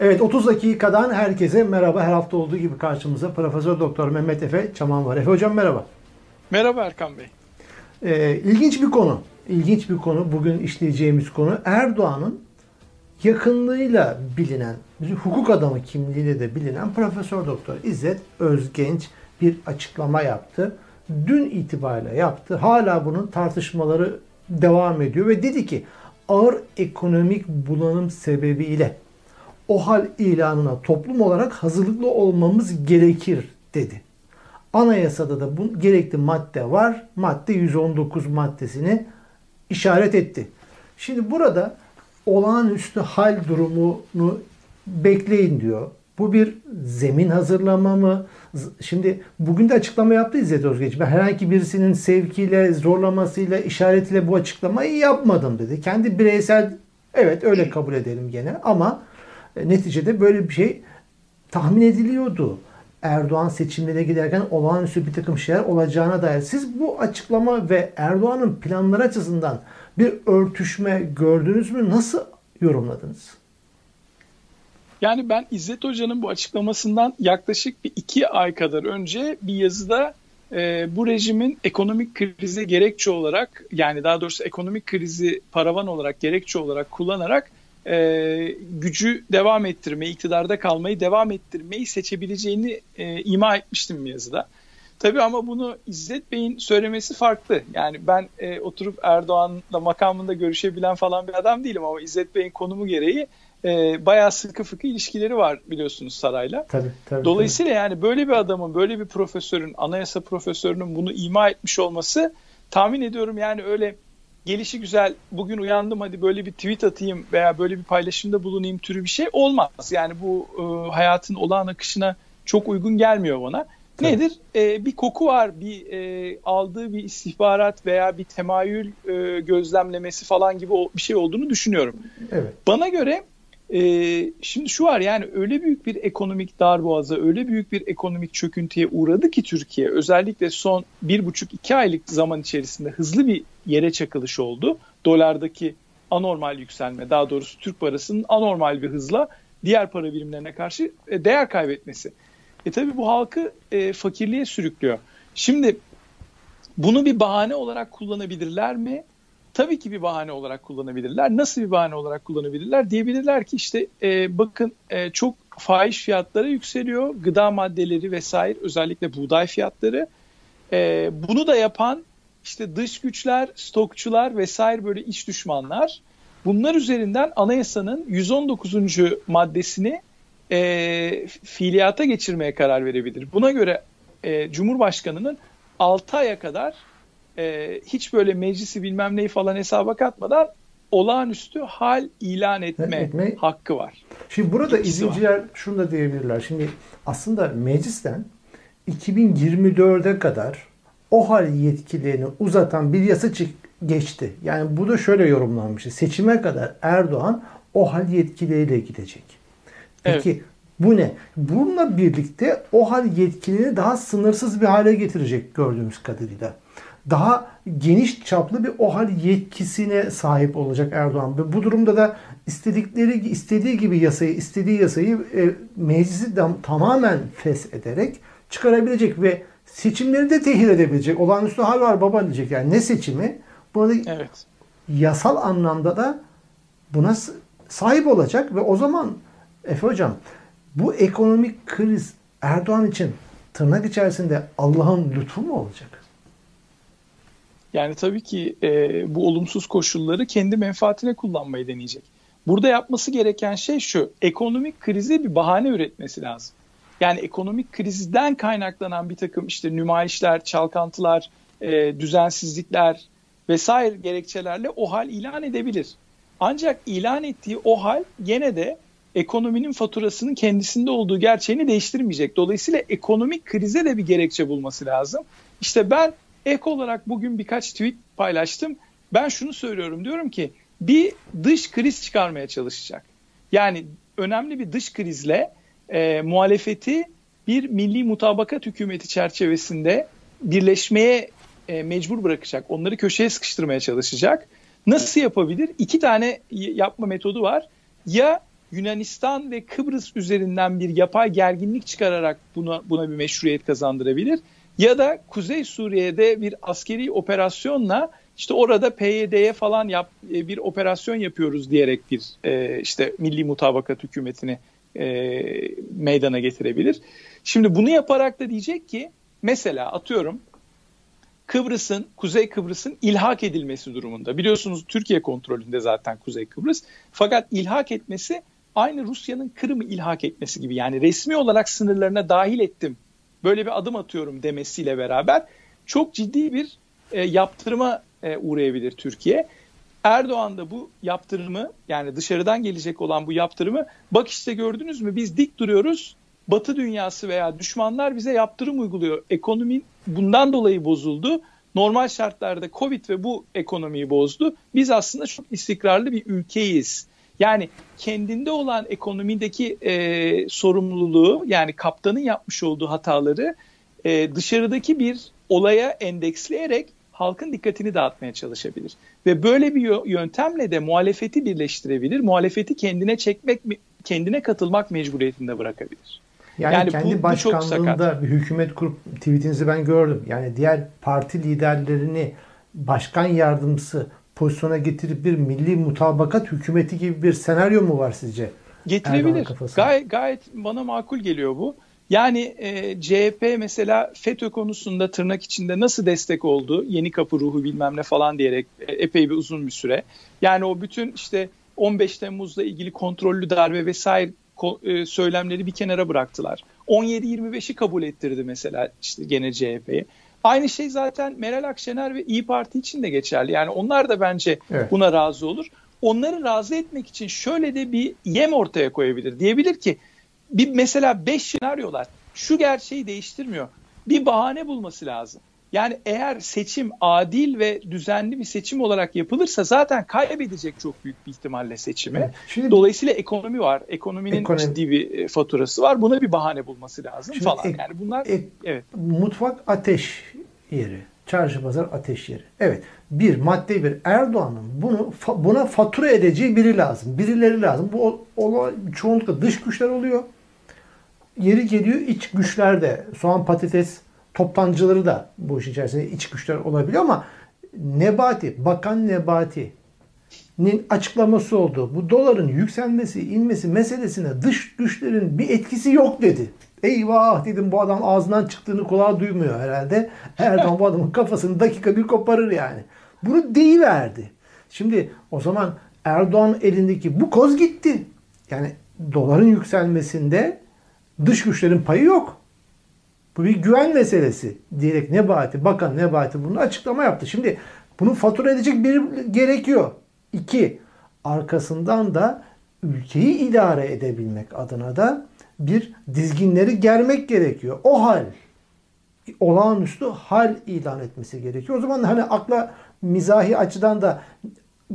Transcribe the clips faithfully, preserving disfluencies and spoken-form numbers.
Evet, otuz dakikadan herkese merhaba. Her hafta olduğu gibi karşımıza Profesör Doktor Mehmet Efe Çaman var. Efe Hocam merhaba. Merhaba Erkan Bey. Ee, ilginç bir konu. İlginç bir konu. Bugün işleyeceğimiz konu Erdoğan'ın yakınlığıyla bilinen, bizim hukuk adamı kimliğiyle de bilinen Profesör Doktor İzzet Özgenç bir açıklama yaptı. Dün itibariyle yaptı. Hala bunun tartışmaları devam ediyor ve dedi ki ağır ekonomik bulanım sebebiyle OHAL ilanına toplum olarak hazırlıklı olmamız gerekir dedi. Anayasada da bu gerekli madde var. Madde yüz on dokuz maddesini işaret etti. Şimdi burada olağanüstü hal durumunu bekleyin diyor. Bu bir zemin hazırlama mı? Şimdi bugün de açıklama yaptı İzzet Özgenç. Ben herhangi birisinin sevkiyle, zorlamasıyla, işaretiyle bu açıklamayı yapmadım dedi. Kendi bireysel, evet öyle kabul edelim gene, ama neticede böyle bir şey tahmin ediliyordu. Erdoğan seçimlere giderken olağanüstü bir takım şeyler olacağına dair. Siz bu açıklama ve Erdoğan'ın planları açısından bir örtüşme gördünüz mü? Nasıl yorumladınız? Yani ben İzzet Hoca'nın bu açıklamasından yaklaşık bir iki ay kadar önce bir yazıda e, bu rejimin ekonomik krize gerekçe olarak, yani daha doğrusu ekonomik krizi paravan olarak, gerekçe olarak kullanarak e, gücü devam ettirmeyi, iktidarda kalmayı devam ettirmeyi seçebileceğini e, ima etmiştim bir yazıda. Tabii ama bunu İzzet Bey'in söylemesi farklı. Yani ben e, oturup Erdoğan'la makamında görüşebilen falan bir adam değilim, ama İzzet Bey'in konumu gereği E, bayağı sıkı fıkı ilişkileri var biliyorsunuz sarayla. Tabii, tabii, Dolayısıyla tabii. Yani böyle bir adamın, böyle bir profesörün, anayasa profesörünün bunu ima etmiş olması, tahmin ediyorum yani öyle gelişi güzel bugün uyandım hadi böyle bir tweet atayım veya böyle bir paylaşımda bulunayım türü bir şey olmaz. Yani bu e, hayatın olağan akışına çok uygun gelmiyor bana. Tabii. Nedir? E, bir koku var, bir e, aldığı bir istihbarat veya bir temayül e, gözlemlemesi falan gibi bir şey olduğunu düşünüyorum. Evet. Bana göre Ee, şimdi şu var, yani öyle büyük bir ekonomik darboğaza, öyle büyük bir ekonomik çöküntüye uğradı ki Türkiye, özellikle son bir buçuk iki aylık zaman içerisinde hızlı bir yere çakılış oldu. Dolardaki anormal yükselme, daha doğrusu Türk parasının anormal bir hızla diğer para birimlerine karşı değer kaybetmesi. E tabii bu halkı e, fakirliğe sürüklüyor. Şimdi bunu bir bahane olarak kullanabilirler mi? Tabii ki bir bahane olarak kullanabilirler. Nasıl bir bahane olarak kullanabilirler? Diyebilirler ki işte e, bakın e, çok fahiş fiyatlara yükseliyor. Gıda maddeleri vesaire, özellikle buğday fiyatları. E, bunu da yapan işte dış güçler, stokçular vesaire, böyle iç düşmanlar. Bunlar üzerinden anayasanın yüz on dokuzuncu maddesini e, fiiliyata geçirmeye karar verebilir. Buna göre e, Cumhurbaşkanı'nın altı aya kadar hiç böyle meclisi bilmem neyi falan hesaba katmadan olağanüstü hal ilan etme, etme. hakkı var. Şimdi burada İkisi izleyiciler var. Şunu da diyebilirler. Şimdi aslında meclisten iki bin yirmi dörde kadar OHAL yetkilerini uzatan bir yasa geçti. Yani bu da şöyle yorumlanmıştı. Seçime kadar Erdoğan OHAL yetkileriyle gidecek. Peki evet. Bu ne? Bununla birlikte OHAL yetkilerini daha sınırsız bir hale getirecek gördüğümüz kadarıyla. Daha geniş çaplı bir OHAL yetkisine sahip olacak Erdoğan ve bu durumda da istedikleri istediği gibi yasayı, istediği yasayı e, meclisi tam, tamamen feshederek çıkarabilecek ve seçimleri de tehir edebilecek. Olağanüstü hal var baba diyecek. Yani ne seçimi? Burada evet. Yasal anlamda da buna sahip olacak ve o zaman Efe Hocam, bu ekonomik kriz Erdoğan için tırnak içerisinde Allah'ın lütfu mu olacak? Yani tabii ki e, bu olumsuz koşulları kendi menfaatine kullanmayı deneyecek. Burada yapması gereken şey şu: ekonomik krize bir bahane üretmesi lazım. Yani ekonomik krizden kaynaklanan bir takım işte nümayişler, çalkantılar, e, düzensizlikler vesaire gerekçelerle OHAL ilan edebilir. Ancak ilan ettiği OHAL gene de ekonominin faturasının kendisinde olduğu gerçeğini değiştirmeyecek. Dolayısıyla ekonomik krize de bir gerekçe bulması lazım. İşte ben ek olarak bugün birkaç tweet paylaştım. Ben şunu söylüyorum, diyorum ki bir dış kriz çıkarmaya çalışacak. Yani önemli bir dış krizle e, muhalefeti bir milli mutabakat hükümeti çerçevesinde birleşmeye e, mecbur bırakacak. Onları köşeye sıkıştırmaya çalışacak. Nasıl yapabilir? İki tane yapma metodu var. Ya Yunanistan ve Kıbrıs üzerinden bir yapay gerginlik çıkararak buna, buna bir meşruiyet kazandırabilir. Ya da Kuzey Suriye'de bir askeri operasyonla işte orada P Y D'ye falan yap, bir operasyon yapıyoruz diyerek bir e, işte milli mutabakat hükümetini e, meydana getirebilir. Şimdi bunu yaparak da diyecek ki mesela atıyorum Kıbrıs'ın, Kuzey Kıbrıs'ın ilhak edilmesi durumunda. Biliyorsunuz Türkiye kontrolünde zaten Kuzey Kıbrıs. Fakat ilhak etmesi aynı Rusya'nın Kırım'ı ilhak etmesi gibi. Yani resmi olarak sınırlarına dahil ettim, böyle bir adım atıyorum demesiyle beraber çok ciddi bir e, yaptırıma e, uğrayabilir Türkiye. Erdoğan da bu yaptırımı, yani dışarıdan gelecek olan bu yaptırımı, bak işte gördünüz mü biz dik duruyoruz, Batı dünyası veya düşmanlar bize yaptırım uyguluyor. Ekonomi bundan dolayı bozuldu. Normal şartlarda Covid ve bu ekonomiyi bozdu. Biz aslında çok istikrarlı bir ülkeyiz. Yani kendinde olan ekonomideki e, sorumluluğu, yani kaptanın yapmış olduğu hataları e, dışarıdaki bir olaya endeksleyerek halkın dikkatini dağıtmaya çalışabilir. Ve böyle bir yöntemle de muhalefeti birleştirebilir. Muhalefeti kendine çekmek, kendine katılmak mecburiyetinde bırakabilir. Yani, yani kendi bu, başkanlığında bu bir hükümet kurup, tweetinizi ben gördüm. Yani diğer parti liderlerini başkan yardımcısı pozisyona getirip bir milli mutabakat hükümeti gibi bir senaryo mu var sizce? Getirebilir. Gay- gayet bana makul geliyor bu. Yani e, C H P mesela FETÖ konusunda tırnak içinde nasıl destek oldu? Yeni kapı ruhu bilmem ne falan diyerek e, epey bir uzun bir süre. Yani o bütün işte on beş Temmuz'la ilgili kontrollü darbe vesaire söylemleri bir kenara bıraktılar. on yedi yirmi beşi kabul ettirdi mesela işte gene C H P'ye. Aynı şey zaten Meral Akşener ve İyi Parti için de geçerli. Yani onlar da bence evet, buna razı olur. Onları razı etmek için şöyle de bir yem ortaya koyabilir. Diyebilir ki bir mesela beş senaryolar şu gerçeği değiştirmiyor. Bir bahane bulması lazım. Yani eğer seçim adil ve düzenli bir seçim olarak yapılırsa zaten kaybedecek çok büyük bir ihtimalle seçimi. Şimdi, Dolayısıyla ekonomi var. Ekonominin ekonomi. ciddi bir faturası var. Buna bir bahane bulması lazım Şimdi falan. Ek, yani bunlar ek, evet. Mutfak ateş yeri. Çarşı pazar ateş yeri. Evet. Bir madde bir Erdoğan'ın bunu buna fatura edeceği biri lazım. Birileri lazım. Bu olay çoğunlukla dış güçler oluyor. Yeri geliyor iç güçler de. Soğan, patates toptancıları da bu iş içerisinde iç güçler olabiliyor ama Nebati, Bakan Nebati'nin açıklaması oldu. Bu doların yükselmesi, inmesi meselesine dış güçlerin bir etkisi yok dedi. Eyvah dedim, bu adam ağzından çıktığını kulağa duymuyor herhalde. Erdoğan bu adamın kafasını dakika bir koparır yani. Bunu deyiverdi. Şimdi o zaman Erdoğan elindeki bu koz gitti. Yani doların yükselmesinde dış güçlerin payı yok. Bu bir güven meselesi diyerek Nebati, Bakan Nebati bunu açıklama yaptı. Şimdi bunu fatura edecek biri gerekiyor. İki, arkasından da ülkeyi idare edebilmek adına da bir dizginleri germek gerekiyor. O hal, olağanüstü hal ilan etmesi gerekiyor. O zaman hani akla mizahi açıdan da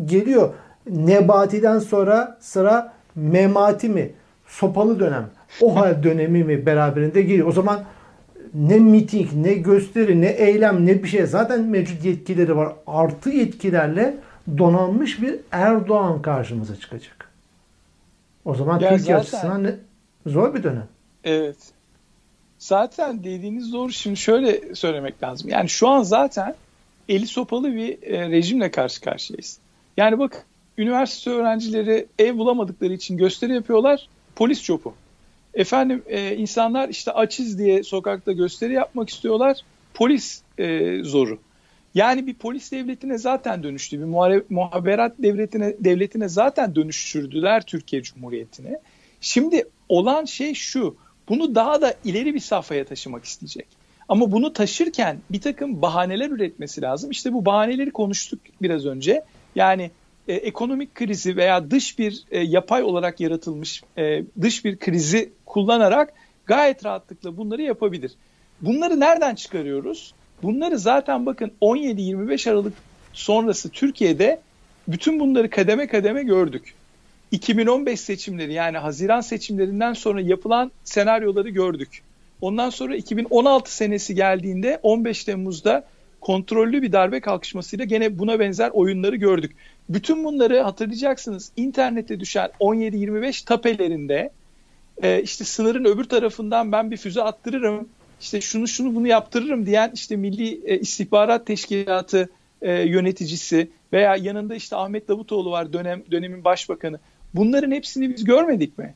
geliyor. Nebati'den sonra sıra Memati mi? Sopalı dönem. O hal dönemi mi beraberinde geliyor. O zaman ne miting, ne gösteri, ne eylem, ne bir şey. Zaten mevcut yetkileri var. Artı yetkilerle donanmış bir Erdoğan karşımıza çıkacak. O zaman ya Türkiye zaten açısından ne, zor bir dönem. Evet. Zaten dediğiniz doğru. Şimdi şöyle söylemek lazım. Yani şu an zaten eli sopalı bir rejimle karşı karşıyayız. Yani bak, üniversite öğrencileri ev bulamadıkları için gösteri yapıyorlar. Polis çopu. Efendim e, insanlar işte açız diye sokakta gösteri yapmak istiyorlar. Polis e, zoru. Yani bir polis devletine zaten dönüştü. Bir muhare, muhaberat devletine, devletine zaten dönüştürdüler Türkiye Cumhuriyeti'ni. Şimdi olan şey şu. Bunu daha da ileri bir safhaya taşımak isteyecek. Ama bunu taşırken bir takım bahaneler üretmesi lazım. İşte bu bahaneleri konuştuk biraz önce. Yani E, ekonomik krizi veya dış bir e, yapay olarak yaratılmış e, dış bir krizi kullanarak gayet rahatlıkla bunları yapabilir. Bunları nereden çıkarıyoruz? Bunları zaten bakın on yedi yirmi beş Aralık sonrası Türkiye'de bütün bunları kademe kademe gördük. iki bin on beş seçimleri, yani Haziran seçimlerinden sonra yapılan senaryoları gördük. Ondan sonra iki bin on altı senesi geldiğinde on beş Temmuz'da kontrollü bir darbe kalkışmasıyla gene buna benzer oyunları gördük. Bütün bunları hatırlayacaksınız, internete düşen on yedi yirmi beş tapelerinde e, işte sınırın öbür tarafından ben bir füze attırırım, işte şunu şunu bunu yaptırırım diyen işte Milli İstihbarat Teşkilatı e, yöneticisi veya yanında işte Ahmet Davutoğlu var, dönem dönemin başbakanı. Bunların hepsini biz görmedik mi?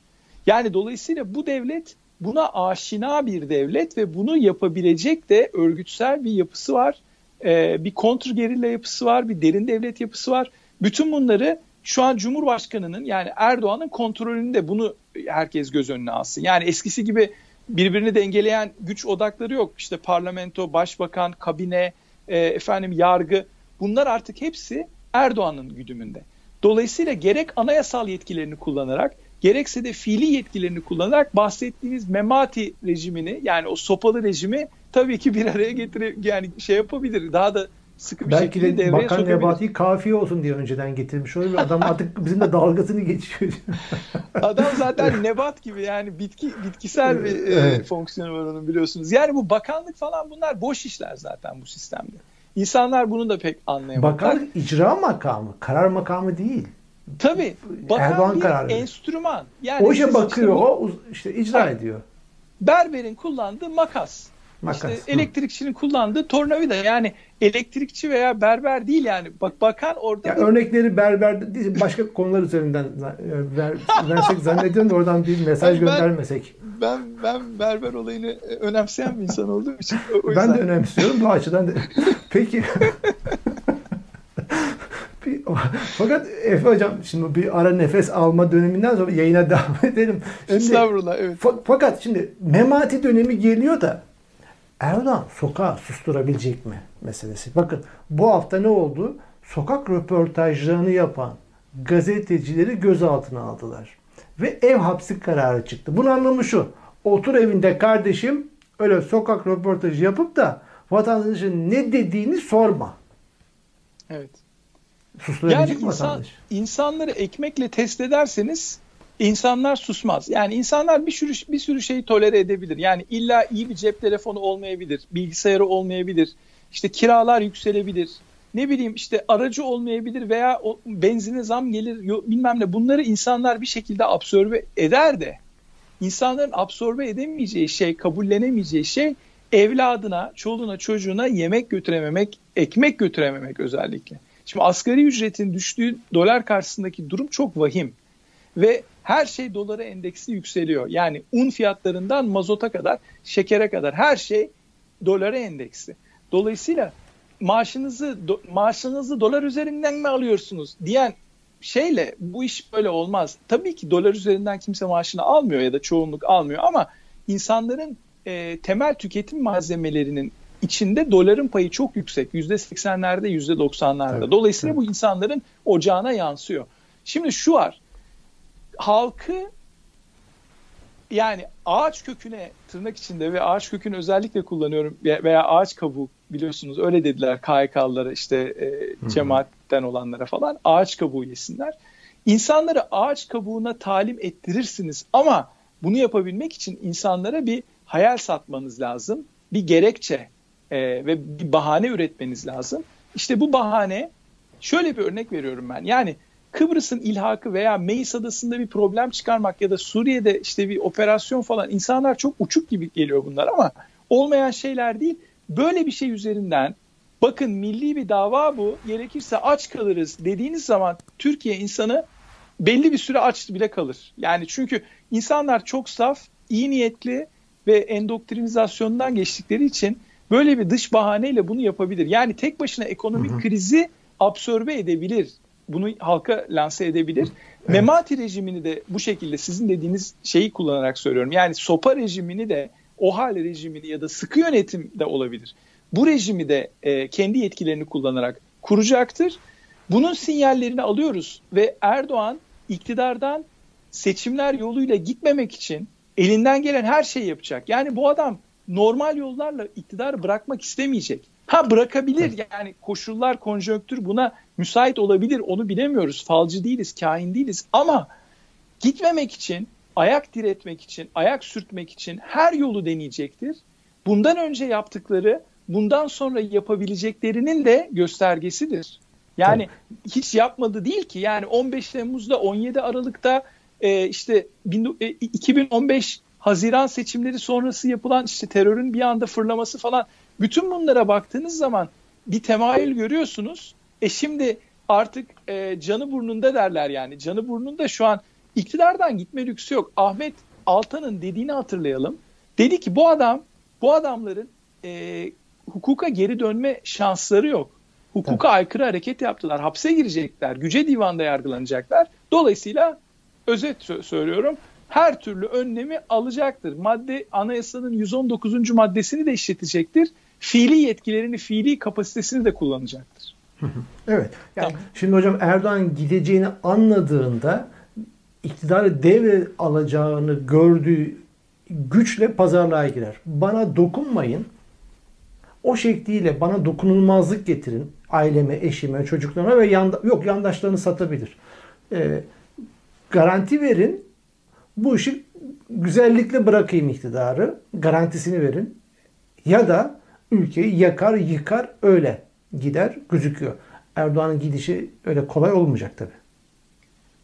Yani dolayısıyla bu devlet buna aşina bir devlet ve bunu yapabilecek de örgütsel bir yapısı var. Ee, bir kontrgerilla yapısı var, bir derin devlet yapısı var. Bütün bunları şu an Cumhurbaşkanı'nın, yani Erdoğan'ın kontrolünde, bunu herkes göz önüne alsın. Yani eskisi gibi birbirini dengeleyen güç odakları yok. İşte parlamento, başbakan, kabine, e, efendim yargı, bunlar artık hepsi Erdoğan'ın güdümünde. Dolayısıyla gerek anayasal yetkilerini kullanarak, gerekse de fiili yetkilerini kullanarak bahsettiğiniz Memati rejimini, yani o sopalı rejimi tabii ki bir araya getire, yani şey yapabilir, daha da sıkı bir belki şekilde de devreye sokabilir. Belki de Bakan Nebati kafiye olsun diye önceden getirmiş olur. Adam artık bizimle dalgasını geçiyor. Adam zaten Nebat gibi, yani bitki bitkisel bir evet. e, fonksiyonu var onun, biliyorsunuz. Yani bu bakanlık falan, bunlar boş işler zaten bu sistemde. İnsanlar bunu da pek anlayamıyor. Bakanlık icra makamı, karar makamı değil. Tabii. Bakan bir kararı. Enstrüman. Yani Oca bakıyor, işte, o işte icra yani, ediyor. Berberin kullandığı makas. makas işte elektrikçinin kullandığı tornavida. Yani elektrikçi veya berber değil yani. Bak bakan orada... Da... Örnekleri berber değil, başka konular üzerinden ver, versek zannediyorum da oradan bir mesaj yani ben, göndermesek. Ben ben berber olayını önemseyen bir insan olduğum için. O yüzden... Ben de önemsiyorum bu açıdan. De... Peki... Fakat Efe Hocam, şimdi bir ara nefes alma döneminden sonra yayına devam edelim. Şimdi, Estağfurullah, evet. Fakat şimdi Memati dönemi geliyor da Erdoğan sokağı susturabilecek mi meselesi. Bakın bu hafta ne oldu? Sokak röportajlarını yapan gazetecileri gözaltına aldılar. Ve ev hapsi kararı çıktı. Bunun anlamı şu: otur evinde kardeşim, öyle sokak röportajı yapıp da vatandaşın ne dediğini sorma. Evet. Yani insan, insanları ekmekle test ederseniz insanlar susmaz. Yani insanlar bir sürü, bir sürü şeyi tolere edebilir. Yani illa iyi bir cep telefonu olmayabilir, bilgisayarı olmayabilir, işte kiralar yükselebilir, ne bileyim işte aracı olmayabilir veya o benzine zam gelir bilmem ne. Bunları insanlar bir şekilde absorbe eder de insanların absorbe edemeyeceği şey, kabullenemeyeceği şey evladına, çoluğuna, çocuğuna yemek götürememek, ekmek götürememek özellikle. Şimdi asgari ücretin düştüğü dolar karşısındaki durum çok vahim. Ve her şey dolara endeksli yükseliyor. Yani un fiyatlarından mazota kadar, şekere kadar her şey dolara endeksli. Dolayısıyla maaşınızı do, maaşınızı dolar üzerinden mi alıyorsunuz diyen şeyle bu iş böyle olmaz. Tabii ki dolar üzerinden kimse maaşını almıyor ya da çoğunluk almıyor ama insanların e, temel tüketim malzemelerinin İçinde doların payı çok yüksek. yüzde seksenlerde, yüzde doksanlarda. Evet, dolayısıyla evet. Bu insanların ocağına yansıyor. Şimdi şu var. Halkı, yani ağaç köküne, tırnak içinde ve ağaç kökünü özellikle kullanıyorum, veya ağaç kabuğu, biliyorsunuz öyle dediler K H K'lılara, işte e, cemaatten olanlara falan, ağaç kabuğu yesinler. İnsanları ağaç kabuğuna talim ettirirsiniz ama bunu yapabilmek için insanlara bir hayal satmanız lazım. Bir gerekçe Ee, ve bir bahane üretmeniz lazım. İşte bu bahane, şöyle bir örnek veriyorum ben. Yani Kıbrıs'ın ilhakı veya Meis Adası'nda bir problem çıkarmak ya da Suriye'de işte bir operasyon falan, insanlar çok uçuk gibi geliyor bunlar ama olmayan şeyler değil. Böyle bir şey üzerinden, bakın milli bir dava bu, gerekirse aç kalırız dediğiniz zaman Türkiye insanı belli bir süre aç bile kalır. Yani çünkü insanlar çok saf, iyi niyetli ve endoktrinizasyondan geçtikleri için böyle bir dış bahaneyle bunu yapabilir. Yani tek başına ekonomik hı hı. krizi absorbe edebilir. Bunu halka lanse edebilir. Evet. Memati rejimini de bu şekilde, sizin dediğiniz şeyi kullanarak söylüyorum. Yani sopa rejimini de, OHAL rejimini ya da sıkı yönetim de olabilir. Bu rejimi de e, kendi yetkilerini kullanarak kuracaktır. Bunun sinyallerini alıyoruz ve Erdoğan iktidardan seçimler yoluyla gitmemek için elinden gelen her şeyi yapacak. Yani bu adam normal yollarla iktidarı bırakmak istemeyecek. Ha bırakabilir, yani koşullar, konjonktür buna müsait olabilir, onu bilemiyoruz. Falcı değiliz, kahin değiliz ama gitmemek için, ayak diretmek için, ayak sürtmek için her yolu deneyecektir. Bundan önce yaptıkları bundan sonra yapabileceklerinin de göstergesidir. Yani tabii, hiç yapmadı değil ki. Yani on beş Temmuz'da, on yedi Aralık'ta, e, işte iki bin on beş Haziran seçimleri sonrası yapılan işte terörün bir anda fırlaması falan, bütün bunlara baktığınız zaman bir temayül görüyorsunuz. E şimdi artık e, canı burnunda derler yani. Canı burnunda şu an, iktidardan gitme lüksü yok. Ahmet Altan'ın dediğini hatırlayalım. Dedi ki bu adam, bu adamların e, hukuka geri dönme şansları yok. Hukuka evet. aykırı hareket yaptılar. Hapse girecekler. Güce divanda yargılanacaklar. Dolayısıyla özet söylüyorum, her türlü önlemi alacaktır. Madde, anayasanın yüz on dokuzuncu maddesini de işletecektir. Fiili yetkilerini, fiili kapasitesini de kullanacaktır. Evet. Yani tamam. Şimdi hocam, Erdoğan gideceğini anladığında iktidarı devralacağını gördüğü güçle pazarlığa girer. Bana dokunmayın, o şekliyle bana dokunulmazlık getirin. Aileme, eşime, çocuklarıma ve yanda, yok yandaşlarını satabilir. Ee, garanti verin, bu işi güzellikle bırakayım iktidarı. Garantisini verin. Ya da ülkeyi yakar, yıkar, öyle gider gözüküyor. Erdoğan'ın gidişi öyle kolay olmayacak tabii.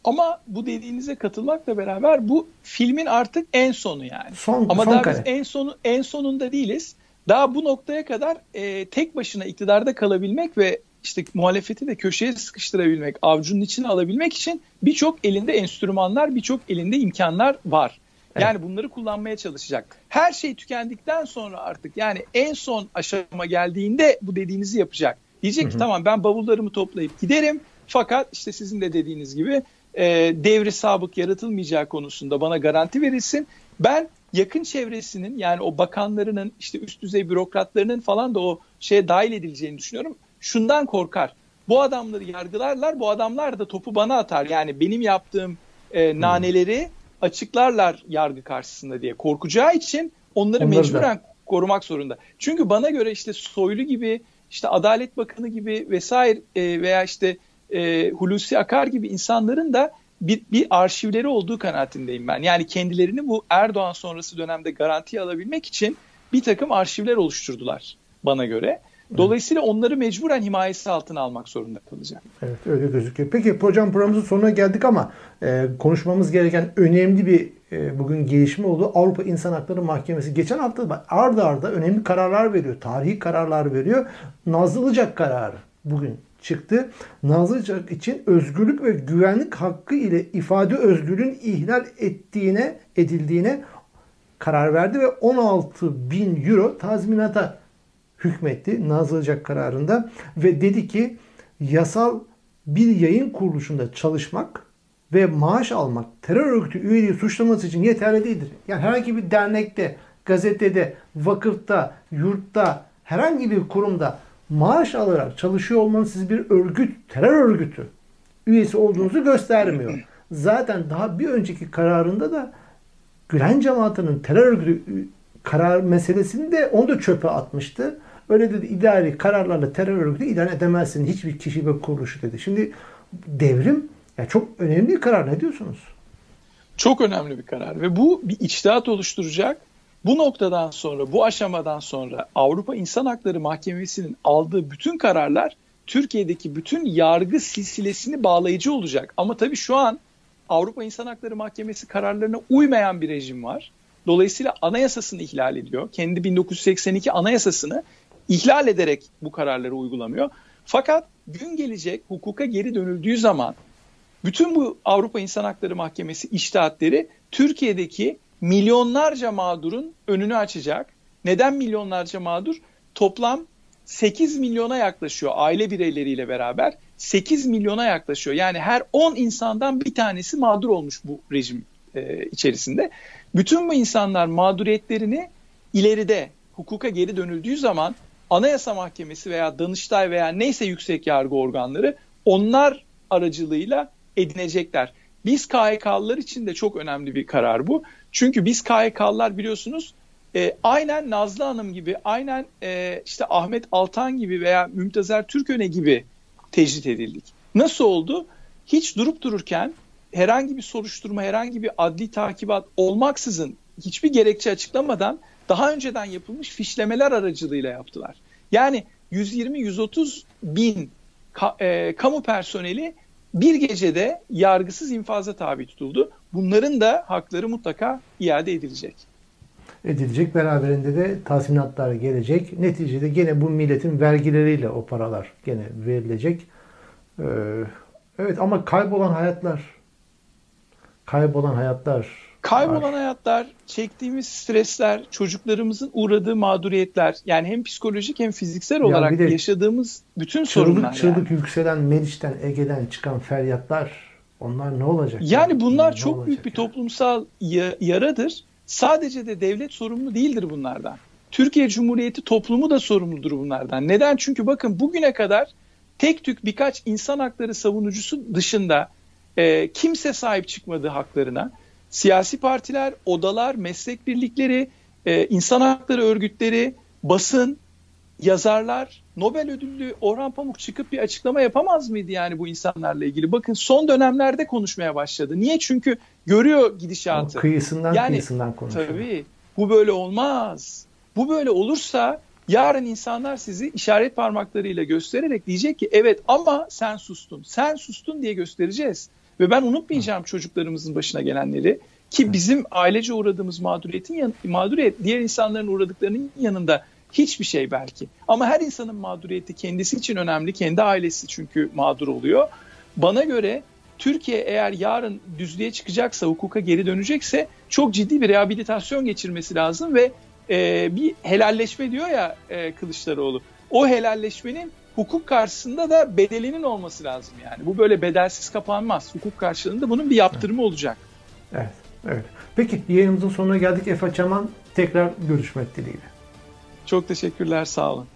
Ama bu dediğinize katılmakla beraber bu filmin artık en sonu yani. Son, Ama son daha kare. Biz en sonu en sonunda değiliz. Daha bu noktaya kadar e, tek başına iktidarda kalabilmek ve işte muhalefeti de köşeye sıkıştırabilmek, avcunun içine alabilmek için birçok elinde enstrümanlar, birçok elinde imkanlar var. Yani evet, bunları kullanmaya çalışacak. Her şey tükendikten sonra artık, yani en son aşama geldiğinde bu dediğinizi yapacak. Diyecek hı hı. ki tamam, ben bavullarımı toplayıp giderim, fakat işte sizin de dediğiniz gibi e, devri sabık yaratılmayacağı konusunda bana garanti verilsin. Ben yakın çevresinin, yani o bakanlarının, işte üst düzey bürokratlarının falan da o şeye dahil edileceğini düşünüyorum. Şundan korkar: bu adamları yargılarlar, bu adamlar da topu bana atar. Yani benim yaptığım e, naneleri açıklarlar yargı karşısında diye korkacağı için onları, onları mecburen da korumak zorunda. Çünkü bana göre işte Soylu gibi, işte Adalet Bakanı gibi vesaire e, veya işte e, Hulusi Akar gibi insanların da bir, bir arşivleri olduğu kanaatindeyim ben. Yani kendilerini bu Erdoğan sonrası dönemde garantiye alabilmek için bir takım arşivler oluşturdular bana göre. Dolayısıyla onları mecburen himayesi altına almak zorunda kalacak. Evet, öyle gözüküyor. Peki hocam, programımızın sonuna geldik ama e, konuşmamız gereken önemli bir e, bugün gelişme oldu. Avrupa İnsan Hakları Mahkemesi geçen hafta arda arda önemli kararlar veriyor. Tarihi kararlar veriyor. Nazlı Ilıcak kararı bugün çıktı. Nazlı Ilıcak için özgürlük ve güvenlik hakkı ile ifade özgürlüğünün ihlal ettiğine edildiğine karar verdi ve on altı bin euro tazminata hükmetti Nazlı Ilıcak kararında ve dedi ki yasal bir yayın kuruluşunda çalışmak ve maaş almak terör örgütü üyeliği suçlaması için yeterli değildir. Yani herhangi bir dernekte, gazetede, vakıfta, yurtta, herhangi bir kurumda maaş alarak çalışıyor olmanız siz bir örgüt, terör örgütü üyesi olduğunuzu göstermiyor. Zaten daha bir önceki kararında da Gülen cemaatinin terör örgütü karar meselesini de onu da çöpe atmıştı. Öyle dedi, idari kararlarla terör örgütü idare edemezsin hiçbir kişi ve kuruluşu dedi. Şimdi devrim ya, çok önemli bir karar. Ne diyorsunuz? Çok önemli bir karar ve bu bir içtihat oluşturacak. Bu noktadan sonra, bu aşamadan sonra Avrupa İnsan Hakları Mahkemesi'nin aldığı bütün kararlar Türkiye'deki bütün yargı silsilesini bağlayıcı olacak. Ama tabii şu an Avrupa İnsan Hakları Mahkemesi kararlarına uymayan bir rejim var. Dolayısıyla anayasasını ihlal ediyor. Kendi bin dokuz yüz seksen iki anayasasını ihlal ederek bu kararları uygulamıyor. Fakat gün gelecek, hukuka geri dönüldüğü zaman bütün bu Avrupa İnsan Hakları Mahkemesi içtihatleri Türkiye'deki milyonlarca mağdurun önünü açacak. Neden milyonlarca mağdur? Toplam sekiz milyona yaklaşıyor aile bireyleriyle beraber. sekiz milyona yaklaşıyor. Yani her on insandan bir tanesi mağdur olmuş bu rejim içerisinde. Bütün bu insanlar mağduriyetlerini ileride hukuka geri dönüldüğü zaman Anayasa Mahkemesi veya Danıştay veya neyse yüksek yargı organları onlar aracılığıyla edinecekler. Biz K H K'lılar için de çok önemli bir karar bu. Çünkü biz K H K'lılar biliyorsunuz e, aynen Nazlı Hanım gibi, aynen e, işte Ahmet Altan gibi veya Mümtaz Türköne gibi tecrit edildik. Nasıl oldu? Hiç durup dururken herhangi bir soruşturma, herhangi bir adli takibat olmaksızın, hiçbir gerekçe açıklamadan daha önceden yapılmış fişlemeler aracılığıyla yaptılar. Yani yüz yirmi yüz otuz bin ka, e, kamu personeli bir gecede yargısız infaza tabi tutuldu. Bunların da hakları mutlaka iade edilecek. Edilecek. Beraberinde de tazminatlar gelecek. Neticede gene bu milletin vergileriyle o paralar gene verilecek. Ee, evet ama kaybolan hayatlar. Kaybolan hayatlar. Kaybolan var. hayatlar, çektiğimiz stresler, çocuklarımızın uğradığı mağduriyetler. Yani hem psikolojik hem fiziksel ya olarak yaşadığımız bütün çığlık, sorunlar. Çığlık yani. Yükselen, Meriç'ten, Ege'den çıkan feryatlar. Onlar ne olacak? Yani, yani? bunlar ne çok ne büyük bir yani? toplumsal yaradır. Sadece de devlet sorumlu değildir bunlardan. Türkiye Cumhuriyeti toplumu da sorumludur bunlardan. Neden? Çünkü bakın bugüne kadar tek tük birkaç insan hakları savunucusu dışında e, kimse sahip çıkmadı haklarına. Siyasi partiler, odalar, meslek birlikleri, e, insan hakları örgütleri, basın, yazarlar, Nobel ödüllü Orhan Pamuk çıkıp bir açıklama yapamaz mıydı yani bu insanlarla ilgili? Bakın son dönemlerde konuşmaya başladı. Niye? Çünkü görüyor gidişatı. O kıyısından yani, kıyısından konuşuyor. Tabii bu böyle olmaz. Bu böyle olursa yarın insanlar sizi işaret parmaklarıyla göstererek diyecek ki evet ama sen sustun. Sen sustun diye göstereceğiz. Ve ben unutmayacağım Hı. çocuklarımızın başına gelenleri ki Hı. bizim ailece uğradığımız mağduriyetin mağduriyet diğer insanların uğradıklarının yanında hiçbir şey belki. Ama her insanın mağduriyeti kendisi için önemli. Kendi ailesi çünkü mağdur oluyor. Bana göre Türkiye eğer yarın düzlüğe çıkacaksa, hukuka geri dönecekse çok ciddi bir rehabilitasyon geçirmesi lazım ve e, bir helalleşme diyor ya e, Kılıçdaroğlu. O helalleşmenin hukuk karşısında da bedelinin olması lazım yani. Bu böyle bedelsiz kapanmaz. Hukuk karşılığında bunun bir yaptırımı olacak. Evet, evet. Peki yayınımızın sonuna geldik. Efe Çaman, tekrar görüşmek dileğiyle. Çok teşekkürler, sağ olun.